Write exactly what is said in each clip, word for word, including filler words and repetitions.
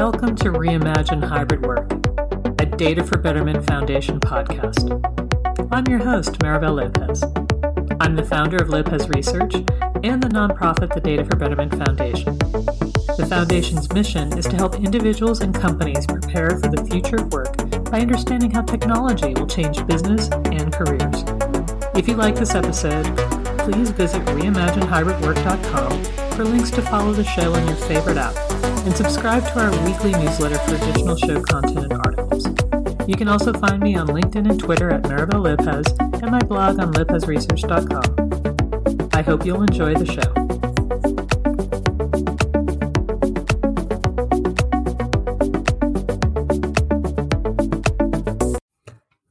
Welcome to Reimagine Hybrid Work, a Data for Betterment Foundation podcast. I'm your host, Maribel Lopez. I'm the founder of Lopez Research and the nonprofit, the Data for Betterment Foundation. The foundation's mission is to help individuals and companies prepare for the future of work by understanding how technology will change business and careers. If you like this episode, please visit reimagine hybrid work dot com for links to follow the show on your favorite app and subscribe to our weekly newsletter for additional show content and articles. You can also find me on LinkedIn and Twitter at Maribel Lopez and my blog on lopez research dot com. I hope you'll enjoy the show.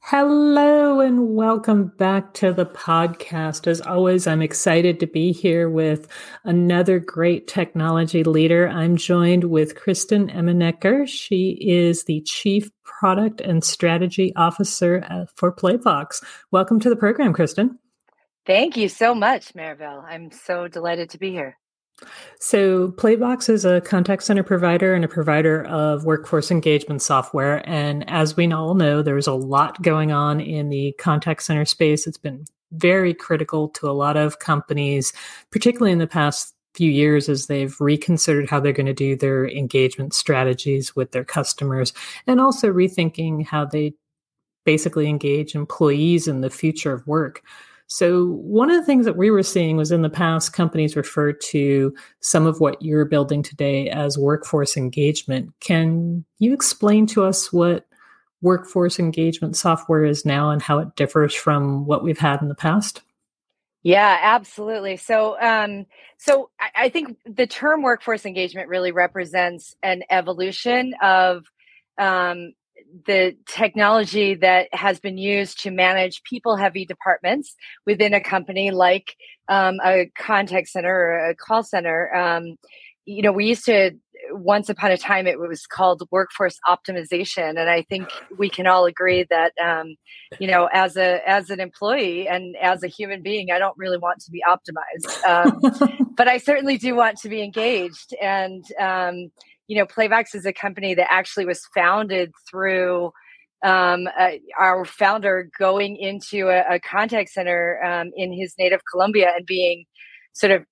Hello and welcome back to the podcast. As always, I'm excited to be here with another great technology leader. I'm joined with Kristen Emenecker. She is the Chief Product and Strategy Officer for PlayVox. Welcome to the program, Kristen. Thank you so much, Maribel. I'm so delighted to be here. So PlayVox is a contact center provider and a provider of workforce engagement software. And as we all know, there's a lot going on in the contact center space. It's been very critical to a lot of companies, particularly in the past few years as they've reconsidered how they're going to do their engagement strategies with their customers and also rethinking how they basically engage employees in the future of work. So one of the things that we were seeing was in the past, companies referred to some of what you're building today as workforce engagement. Can you explain to us what workforce engagement software is now and how it differs from what we've had in the past? Yeah, absolutely. So, um, so I, I think the term workforce engagement really represents an evolution of um, the technology that has been used to manage people-heavy departments within a company like um, a contact center or a call center. Um, you know, we used to, once upon a time, it was called workforce optimization. And I think we can all agree that, um, you know, as a as an employee and as a human being, I don't really want to be optimized. Um, but I certainly do want to be engaged. And, um you know, PlayVox is a company that actually was founded through um, uh, our founder going into a, a contact center um, in his native Colombia and being sort of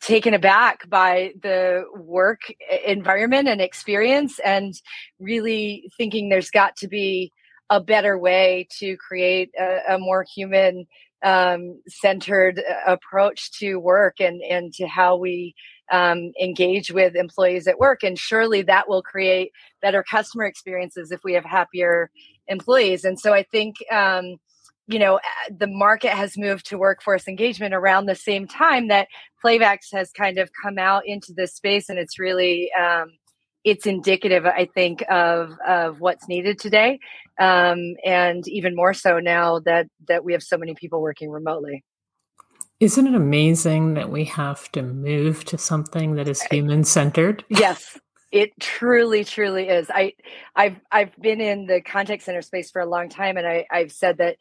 taken aback by the work environment and experience and really thinking there's got to be a better way to create a, a more human um, centered approach to work and, and to how we Um, engage with employees at work. And surely that will create better customer experiences if we have happier employees. And so I think, um, you know, the market has moved to workforce engagement around the same time that PlayVox has kind of come out into this space. And it's really, um, it's indicative, I think, of of what's needed today. Um, and even more so now that that we have so many people working remotely. Isn't it amazing that we have to move to something that is human-centered? Yes, it truly, truly is. I, I've I've been in the contact center space for a long time, and I, I've said that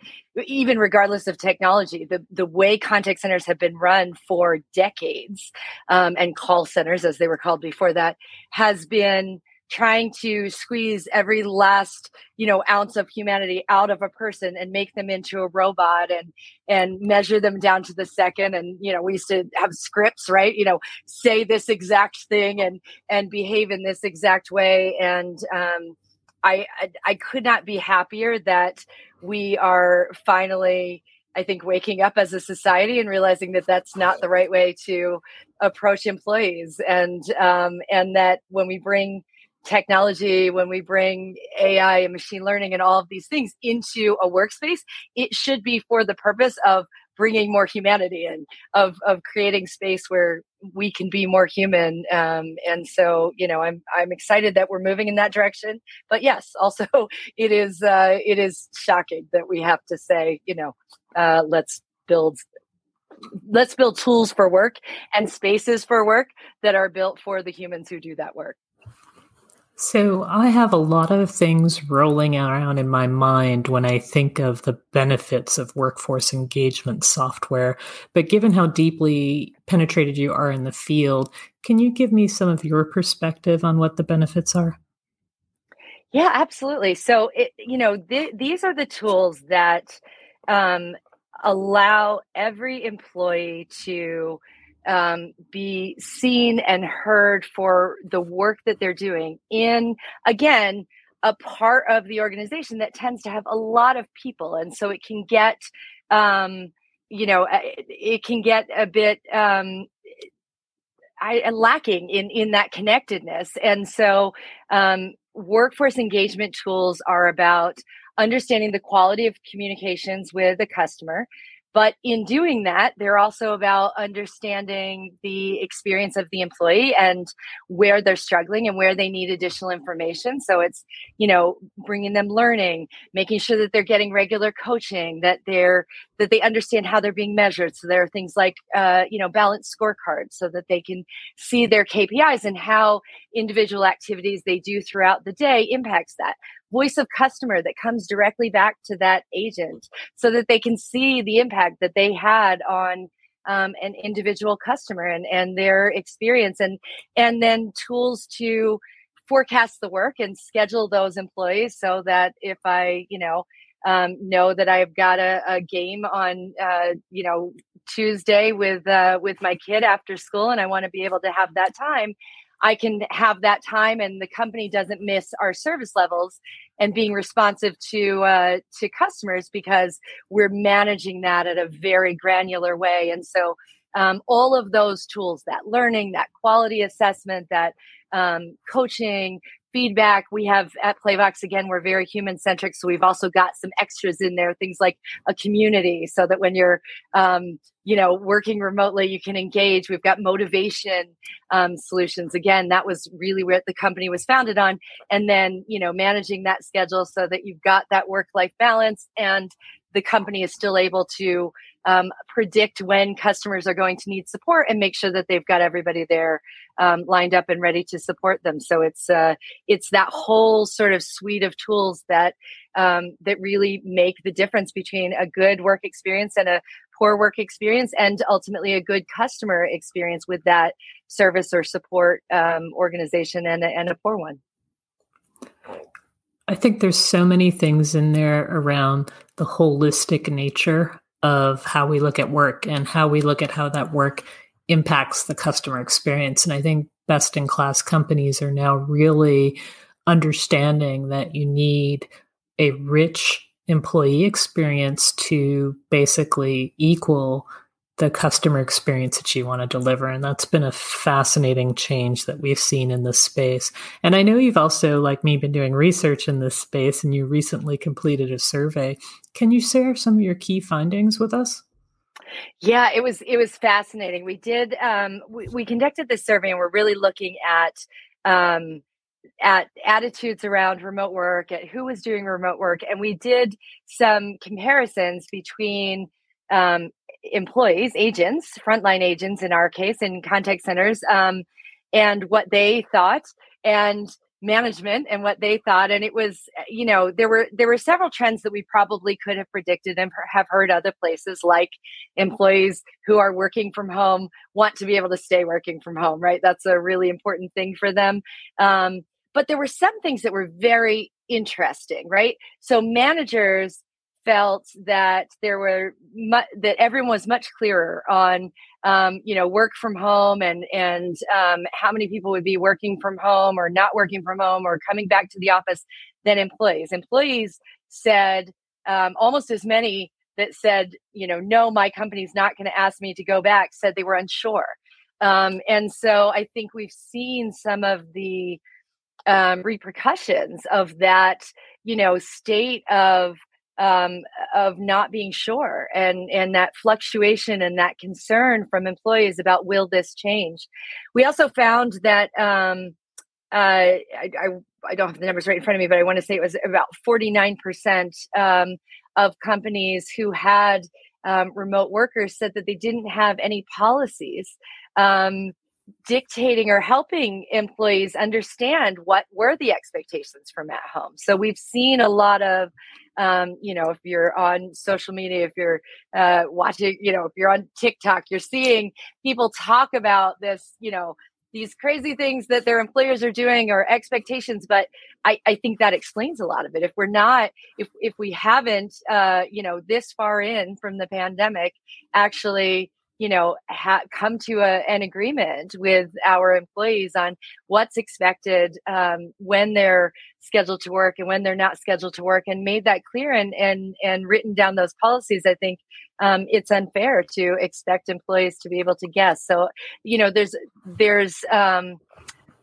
even regardless of technology, the, the way contact centers have been run for decades, um, and call centers, as they were called before that, has been trying to squeeze every last, you know, ounce of humanity out of a person and make them into a robot and, and measure them down to the second. And, you know, we used to have scripts, right? You know, say this exact thing and, and behave in this exact way. And, um, I, I, I could not be happier that we are finally, I think, waking up as a society and realizing that that's not the right way to approach employees. And, um, and that when we bring technology, when we bring A I and machine learning and all of these things into a workspace, it should be for the purpose of bringing more humanity in, of of creating space where we can be more human. Um, and so, you know, I'm I'm excited that we're moving in that direction. But yes, also it is uh, it is shocking that we have to say, you know, uh, let's build let's build tools for work and spaces for work that are built for the humans who do that work. So I have a lot of things rolling around in my mind when I think of the benefits of workforce engagement software. But given how deeply penetrated you are in the field, can you give me some of your perspective on what the benefits are? Yeah, absolutely. So, it, you know, th- these are the tools that um, allow every employee to um, be seen and heard for the work that they're doing in, again, a part of the organization that tends to have a lot of people. And so it can get, um, you know, it, it can get a bit um, I, lacking in, in that connectedness. And so um, workforce engagement tools are about understanding the quality of communications with the customer. But in doing that, they're also about understanding the experience of the employee and where they're struggling and where they need additional information. So it's, you know, bringing them learning, making sure that they're getting regular coaching, that they're that they understand how they're being measured. So there are things like, uh, you know, balanced scorecards so that they can see their K P Is and how individual activities they do throughout the day impacts that. Voice of customer that comes directly back to that agent so that they can see the impact that they had on um, an individual customer and, and their experience, and and then tools to forecast the work and schedule those employees so that if I, you know, um, know that I've got a, a game on, uh, you know, Tuesday with uh, with my kid after school and I want to be able to have that time, I can have that time, and the company doesn't miss our service levels and being responsive to uh, to customers because we're managing that at a very granular way. And so um, all of those tools, that learning, that quality assessment, that um, coaching, feedback, we have at PlayVox, again, we're very human-centric. So we've also got some extras in there, things like a community so that when you're, um, you know, working remotely, you can engage. We've got motivation um, solutions. Again, that was really where the company was founded on. And then, you know, managing that schedule so that you've got that work-life balance and the company is still able to um, predict when customers are going to need support and make sure that they've got everybody there um, lined up and ready to support them. So it's uh, it's that whole sort of suite of tools that um, that really make the difference between a good work experience and a poor work experience, and ultimately a good customer experience with that service or support um, organization and a, and a poor one. I think there's so many things in there around the holistic nature of how we look at work and how we look at how that work impacts the customer experience. And I think best-in-class companies are now really understanding that you need a rich employee experience to basically equal the customer experience that you want to deliver. And that's been a fascinating change that we've seen in this space. And I know you've also, like me, been doing research in this space, and you recently completed a survey. Can you share some of your key findings with us? Yeah, it was it was fascinating. We did um, we, we conducted this survey, and we're really looking at um, at attitudes around remote work, at who was doing remote work, and we did some comparisons between um, employees, agents, frontline agents in our case, in contact centers, um, and what they thought, and management and what they thought. And it was, you know, there were there were several trends that we probably could have predicted and have heard other places, like employees who are working from home want to be able to stay working from home, right? That's a really important thing for them. Um, but there were some things that were very interesting, right? So managers felt that there were mu- that everyone was much clearer on, um, you know, work from home and and um, how many people would be working from home or not working from home or coming back to the office than employees. Employees said um, almost as many that said, you know, no, my company's not going to ask me to go back, said they were unsure. Um, and so I think we've seen some of the um, repercussions of that, you know, state of Um, of not being sure and, and that fluctuation and that concern from employees about, will this change? We also found that, um, uh, I, I, I don't have the numbers right in front of me, but I want to say it was about forty-nine percent um, of companies who had um, remote workers said that they didn't have any policies um, dictating or helping employees understand what were the expectations from at home. So we've seen a lot of, um, you know, if you're on social media, if you're uh, watching, you know, if you're on TikTok, you're seeing people talk about this, you know, these crazy things that their employers are doing or expectations. But I, I think that explains a lot of it. If we're not, if if we haven't, uh, you know, this far in from the pandemic, actually, you know, ha- come to a, an agreement with our employees on what's expected um, when they're scheduled to work and when they're not scheduled to work, and made that clear and and and written down those policies, I think um, it's unfair to expect employees to be able to guess. So, you know, there's there's um,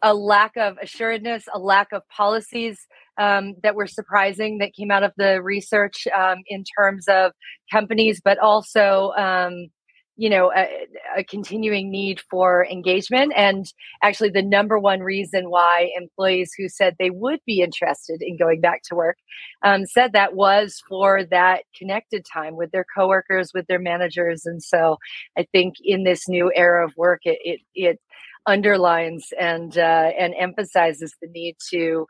a lack of assuredness, a lack of policies Um, that were surprising that came out of the research um, in terms of companies, but also, um, you know, a, a continuing need for engagement. And actually, the number one reason why employees who said they would be interested in going back to work um, said that was for that connected time with their coworkers, with their managers. And so I think in this new era of work, it it, it underlines and uh, and emphasizes the need to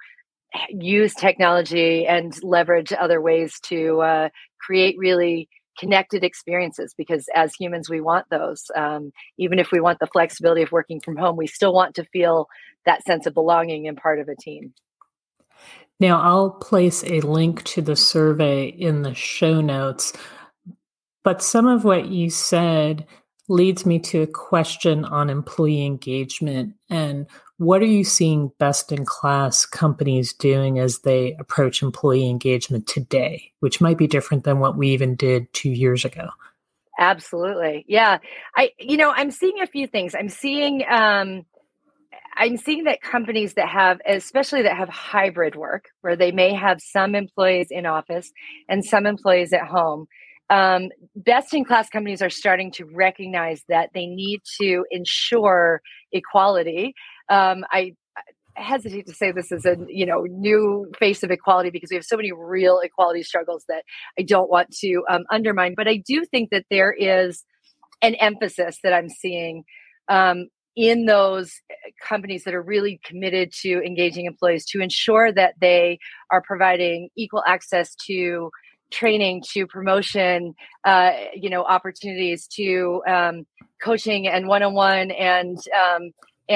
use technology and leverage other ways to uh, create really connected experiences, because as humans, we want those. Um, even if we want the flexibility of working from home, we still want to feel that sense of belonging and part of a team. Now, I'll place a link to the survey in the show notes, but some of what you said leads me to a question on employee engagement. And what are you seeing best-in-class companies doing as they approach employee engagement today, which might be different than what we even did two years ago? Absolutely. Yeah. I, you know, I'm seeing a few things. I'm seeing, um, I'm seeing that companies that have, especially that have hybrid work, where they may have some employees in office and some employees at home, Um, best-in-class companies are starting to recognize that they need to ensure equality. Um, I, I hesitate to say this is a you know new face of equality, because we have so many real equality struggles that I don't want to um, undermine. But I do think that there is an emphasis that I'm seeing um, in those companies that are really committed to engaging employees to ensure that they are providing equal access to training, to promotion, uh, you know, opportunities, to um, coaching and one-on-one, and um,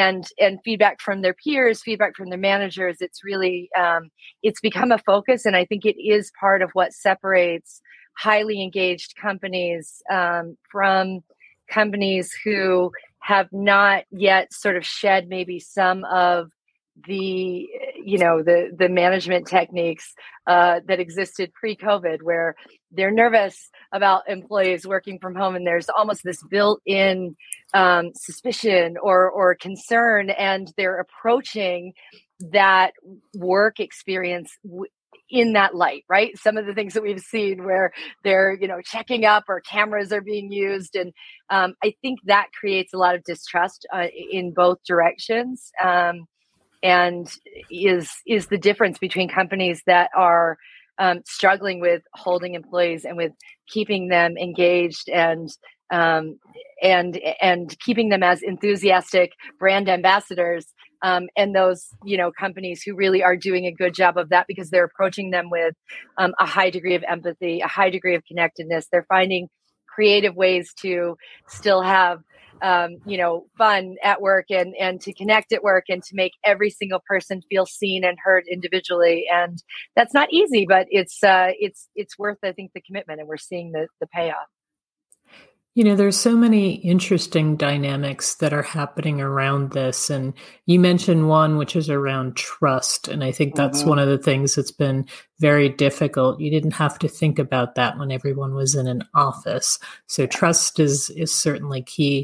and and feedback from their peers, feedback from their managers. It's really um, it's become a focus, and I think it is part of what separates highly engaged companies um, from companies who have not yet sort of shed maybe some of the you know the the management techniques uh, that existed pre-COVID, where they're nervous about employees working from home, and there's almost this built-in um, suspicion or or concern, and they're approaching that work experience w- in that light, right? Some of the things that we've seen where they're, you know, checking up, or cameras are being used. And um, I think that creates a lot of distrust uh, in both directions. Um, And is is the difference between companies that are um, struggling with holding employees and with keeping them engaged and um, and and keeping them as enthusiastic brand ambassadors, um, and those you know companies who really are doing a good job of that, because they're approaching them with um, a high degree of empathy, a high degree of connectedness. They're finding creative ways to still have Um, you know, fun at work, and, and to connect at work, and to make every single person feel seen and heard individually. And that's not easy, but it's uh, it's it's worth, I think, the commitment, and we're seeing the, the payoff. You know, there's so many interesting dynamics that are happening around this. And you mentioned one, which is around trust. And I think that's mm-hmm. one of the things that's been very difficult. You didn't have to think about that when everyone was in an office. So trust is is certainly key.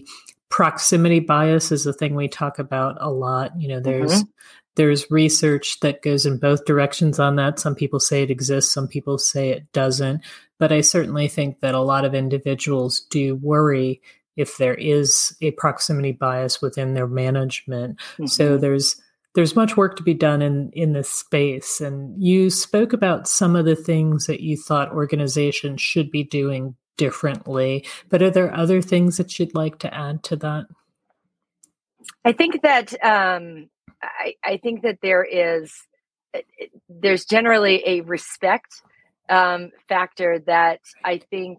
Proximity bias is a thing we talk about a lot. You know, there's mm-hmm. there's research that goes in both directions on that. Some people say it exists, some people say it doesn't. But I certainly think that a lot of individuals do worry if there is a proximity bias within their management. Mm-hmm. So there's there's much work to be done in, in this space. And you spoke about some of the things that you thought organizations should be doing differently. But are there other things that you'd like to add to that? I think that um, I, I think that there is there's generally a respect Um, factor that I think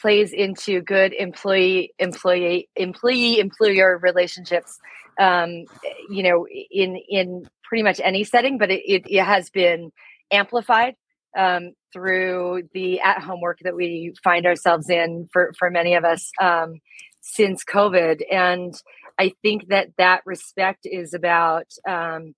plays into good employee, employee, employee, employer relationships, um, you know, in, in pretty much any setting, but it, it, it has been amplified um, through the at-home work that we find ourselves in for, for many of us um, since COVID. And I think that that respect is about um,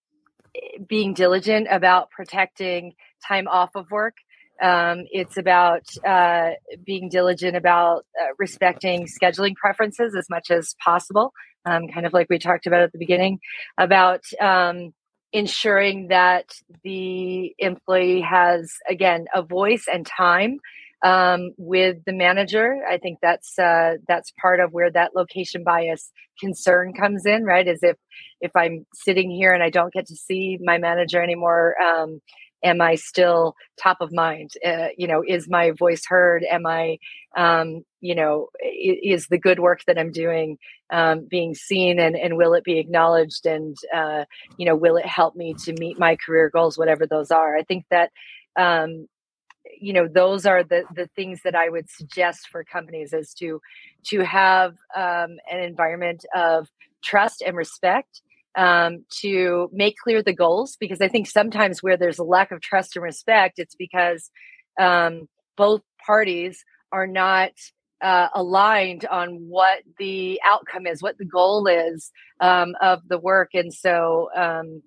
being diligent about protecting time off of work. Um, it's about uh, being diligent about uh, respecting scheduling preferences as much as possible, um, kind of like we talked about at the beginning, about um, ensuring that the employee has, again, a voice and time um, with the manager. I think that's uh, that's part of where that location bias concern comes in, right? Is if, if I'm sitting here and I don't get to see my manager anymore, um, am I still top of mind? Uh, you know, is my voice heard? Am I, um, you know, is the good work that I'm doing um, being seen, and, and will it be acknowledged? And, uh, you know, will it help me to meet my career goals, whatever those are? I think that, um, you know, those are the, the things that I would suggest for companies, is to, to have um, an environment of trust and respect. Um, to make clear the goals, because I think sometimes where there's a lack of trust and respect, it's because um, both parties are not uh, aligned on what the outcome is, what the goal is um, of the work. And so, um,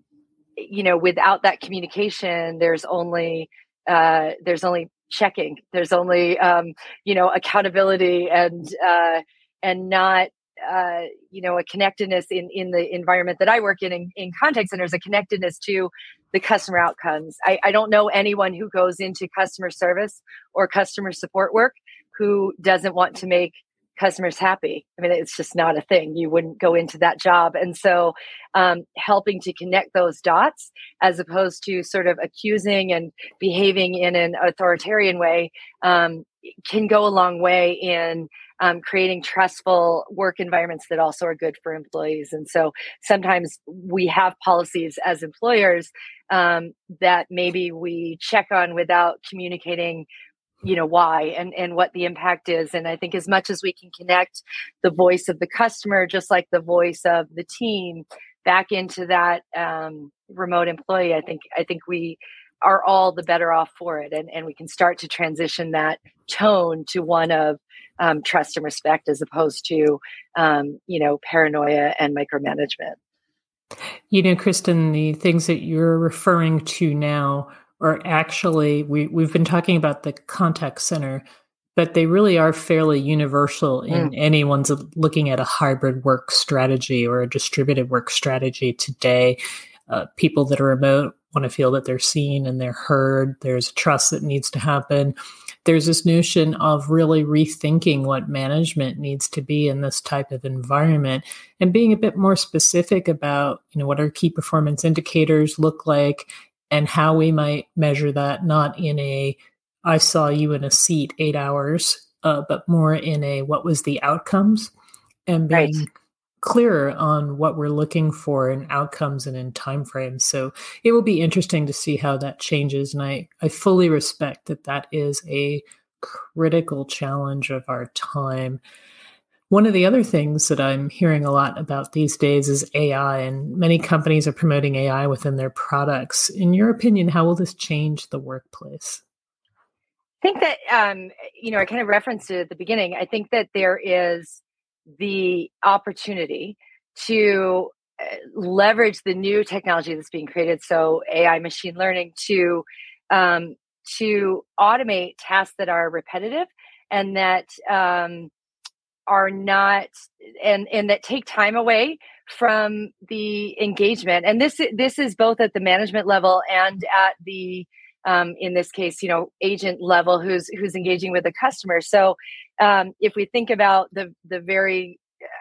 you know, without that communication, there's only uh, there's only checking, there's only um, you know, accountability, and uh, and not. Uh, you know, a connectedness in, in the environment that I work in, in, in contact centers, a connectedness to the customer outcomes. I, I don't know anyone who goes into customer service or customer support work who doesn't want to make customers happy. I mean, it's just not a thing. You wouldn't go into that job. And so um, helping to connect those dots, as opposed to sort of accusing and behaving in an authoritarian way, um, can go a long way in Um, creating trustful work environments that also are good for employees. And so sometimes we have policies as employers um, that maybe we check on without communicating, you know, why and, and what the impact is. And I think as much as we can connect the voice of the customer, just like the voice of the team, back into that um, remote employee, I think I think we are all the better off for it. And, and we can start to transition that tone to one of um, trust and respect, as opposed to, um, you know, paranoia and micromanagement. You know, Kristen, the things that you're referring to now are actually, we, we've been talking about the contact center, but they really are fairly universal in mm. anyone's looking at a hybrid work strategy or a distributed work strategy today. Uh, people that are remote want to feel that they're seen and they're heard. There's a trust that needs to happen. There's this notion of really rethinking what management needs to be in this type of environment, and being a bit more specific about, you know, what our key performance indicators look like and how we might measure that, not in a, I saw you in a seat eight hours, uh, but more in a, what was the outcomes, and being right. clearer on what we're looking for in outcomes and in timeframes. So it will be interesting to see how that changes. And I, I fully respect that that is a critical challenge of our time. One of the other things that I'm hearing a lot about these days is A I, and many companies are promoting A I within their products. In your opinion, how will this change the workplace? I think that, um, you know, I kind of referenced it at the beginning. I think that there is the opportunity to leverage the new technology that's being created, so A I, machine learning, to um, to automate tasks that are repetitive and that um, are not and and that take time away from the engagement. And this this is both at the management level and at the um, in this case, you know, agent level, who's who's engaging with the customer. So. Um, if we think about the the very,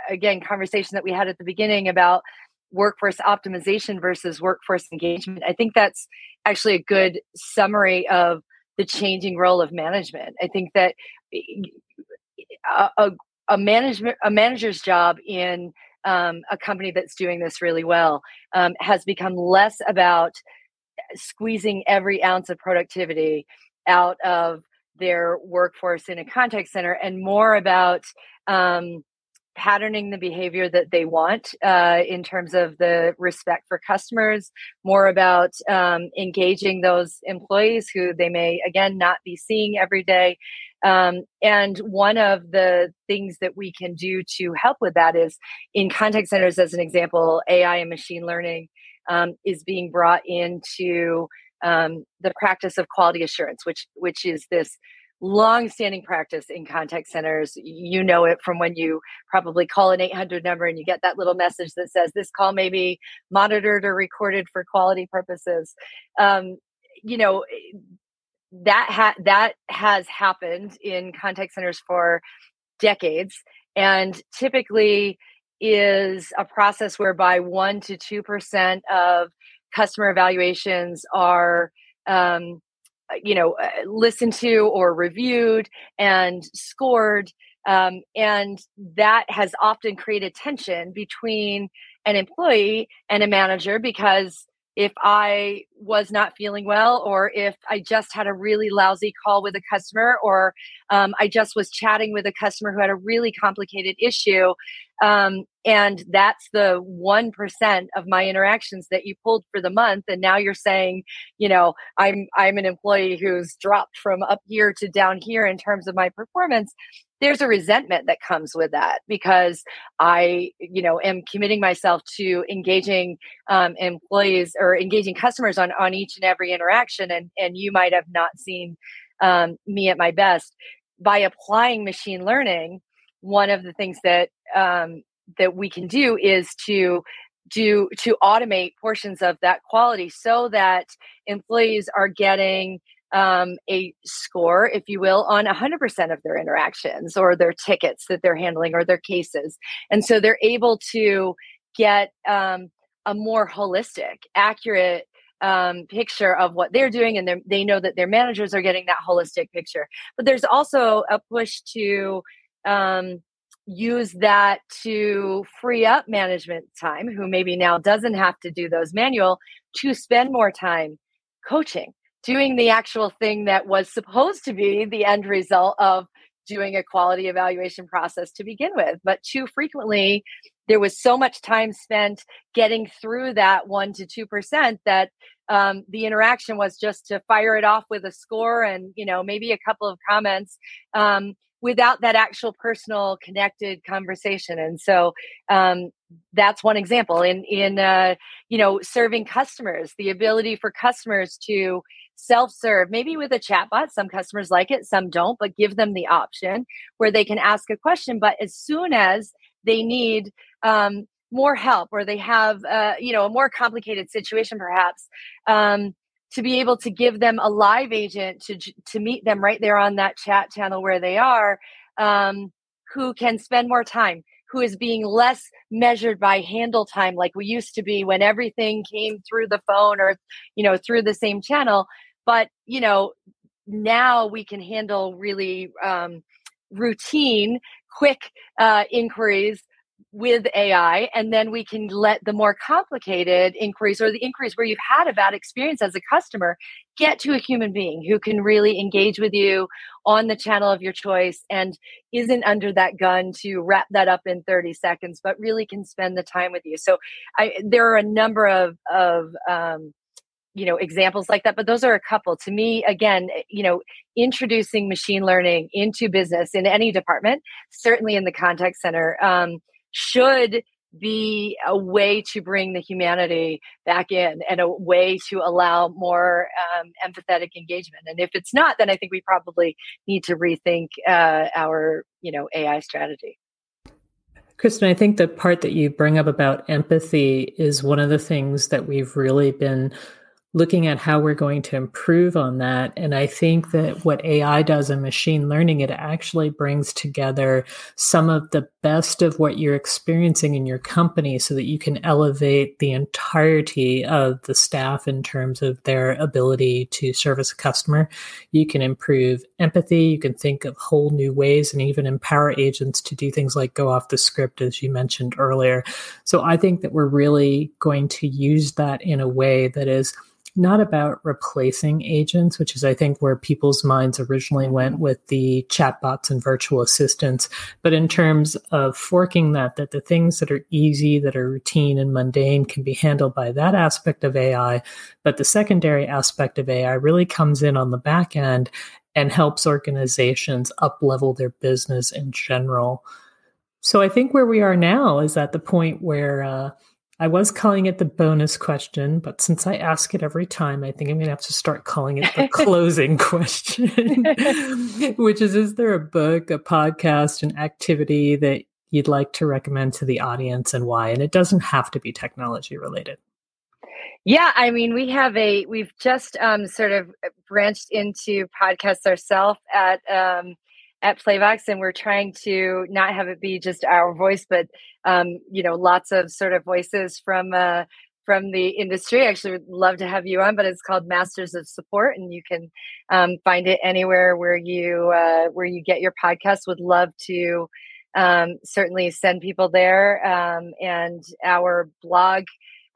again, conversation that we had at the beginning about workforce optimization versus workforce engagement, I think that's actually a good summary of the changing role of management. I think that a, a, a management a manager's job in um, a company that's doing this really well um, has become less about squeezing every ounce of productivity out of their workforce in a contact center, and more about um, patterning the behavior that they want uh, in terms of the respect for customers, more about um, engaging those employees who they may, again, not be seeing every day. Um, and one of the things that we can do to help with that is, in contact centers, as an example, A I and machine learning um, is being brought into um, the practice of quality assurance, which which is this long-standing practice in contact centers. You know it from when you probably call an eight hundred number and you get that little message that says, this call may be monitored or recorded for quality purposes. Um, you know, that ha- that has happened in contact centers for decades, and typically is a process whereby one to two percent of customer evaluations are um, you know, listened to or reviewed and scored. Um, and that has often created tension between an employee and a manager, because if I was not feeling well, or if I just had a really lousy call with a customer, or um, I just was chatting with a customer who had a really complicated issue, um, and that's the one percent of my interactions that you pulled for the month, and now you're saying, you know, I'm I'm an employee who's dropped from up here to down here in terms of my performance. There's a resentment that comes with that, because I, you know, am committing myself to engaging um, employees or engaging customers on, on each and every interaction. And, and you might have not seen um, me at my best. By applying machine learning, one of the things that um, that we can do is to do to automate portions of that quality, so that employees are getting Um, a score, if you will, on one hundred percent of their interactions, or their tickets that they're handling, or their cases. And so they're able to get um, a more holistic, accurate um, picture of what they're doing. And they know that their managers are getting that holistic picture. But there's also a push to um, use that to free up management time, who maybe now doesn't have to do those manual, to spend more time coaching, doing the actual thing that was supposed to be the end result of doing a quality evaluation process to begin with. But too frequently, there was so much time spent getting through that one to two percent that um, the interaction was just to fire it off with a score and, you know, maybe a couple of comments um, without that actual personal connected conversation. And so um, that's one example in in uh, you know, serving customers, the ability for customers to self-serve, maybe with a chatbot. Some customers like it, some don't, but give them the option where they can ask a question. But as soon as they need um, more help, or they have, uh, you know, a more complicated situation, perhaps, um, to be able to give them a live agent to to meet them right there on that chat channel where they are, um, who can spend more time, who is being less measured by handle time like we used to be when everything came through the phone or, you know, through the same channel. But, you know, now we can handle really um, routine, quick uh, inquiries with A I. And then we can let the more complicated inquiries, or the inquiries where you've had a bad experience as a customer, get to a human being who can really engage with you on the channel of your choice, and isn't under that gun to wrap that up in thirty seconds, but really can spend the time with you. So I, there are a number of, of, um, you know, examples like that, but those are a couple. To me, again, you know, introducing machine learning into business in any department, certainly in the contact center, um, should be a way to bring the humanity back in, and a way to allow more um, empathetic engagement. And if it's not, then I think we probably need to rethink uh, our, you know, A I strategy. Kristen, I think the part that you bring up about empathy is one of the things that we've really been looking at, how we're going to improve on that. And I think that what A I does in machine learning, it actually brings together some of the best of what you're experiencing in your company, so that you can elevate the entirety of the staff in terms of their ability to service a customer. You can improve empathy. You can think of whole new ways, and even empower agents to do things like go off the script, as you mentioned earlier. So I think that we're really going to use that in a way that is not about replacing agents, which is, I think, where people's minds originally went with the chatbots and virtual assistants, but in terms of forking that, that the things that are easy, that are routine and mundane can be handled by that aspect of A I. But the secondary aspect of A I really comes in on the back end and helps organizations up-level their business in general. So I think where we are now is at the point where uh, I was calling it the bonus question, but since I ask it every time, I think I'm going to have to start calling it the closing question, which is, is there a book, a podcast, an activity that you'd like to recommend to the audience and why? And it doesn't have to be technology related. Yeah, I mean, we have a, we've just um, sort of branched into podcasts ourselves at um, at PlayVox, and we're trying to not have it be just our voice, but, um, you know, lots of sort of voices from uh, from the industry. Actually, would love to have you on, but it's called Masters of Support, and you can um, find it anywhere where you uh, where you get your podcasts. Would love to um, certainly send people there, um, and our blog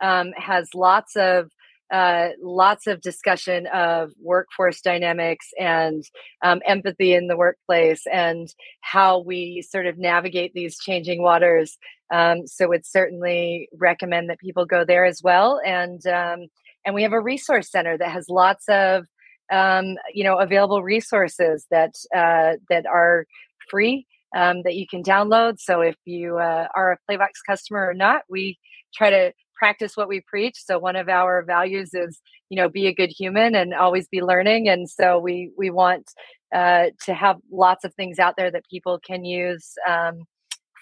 Um, has lots of uh, lots of discussion of workforce dynamics and um, empathy in the workplace and how we sort of navigate these changing waters. Um, so, would certainly recommend that people go there as well. And um, and we have a resource center that has lots of um, you know available resources that uh, that are free um, that you can download. So, if you uh, are a PlayVox customer or not, we try to practice what we preach. So one of our values is, you know, be a good human and always be learning. And so we we want uh, to have lots of things out there that people can use um,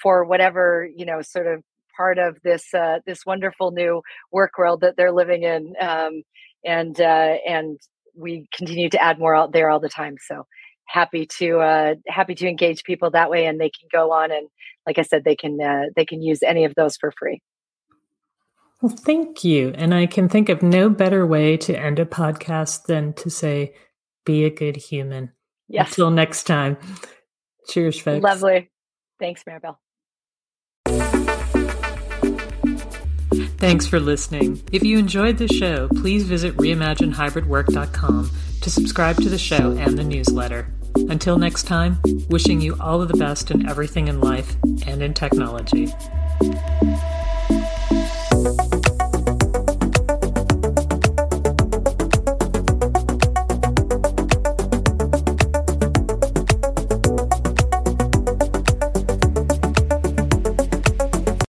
for whatever, you know, sort of part of this uh, this wonderful new work world that they're living in. Um, and uh, and we continue to add more out there all the time. So happy to uh, happy to engage people that way, and they can go on and, like I said, they can uh, they can use any of those for free. Well, thank you. And I can think of no better way to end a podcast than to say, be a good human. Yes. Until next time. Cheers, folks. Lovely. Thanks, Maribel. Thanks for listening. If you enjoyed the show, please visit reimagine hybrid work dot com to subscribe to the show and the newsletter. Until next time, wishing you all of the best in everything in life and in technology.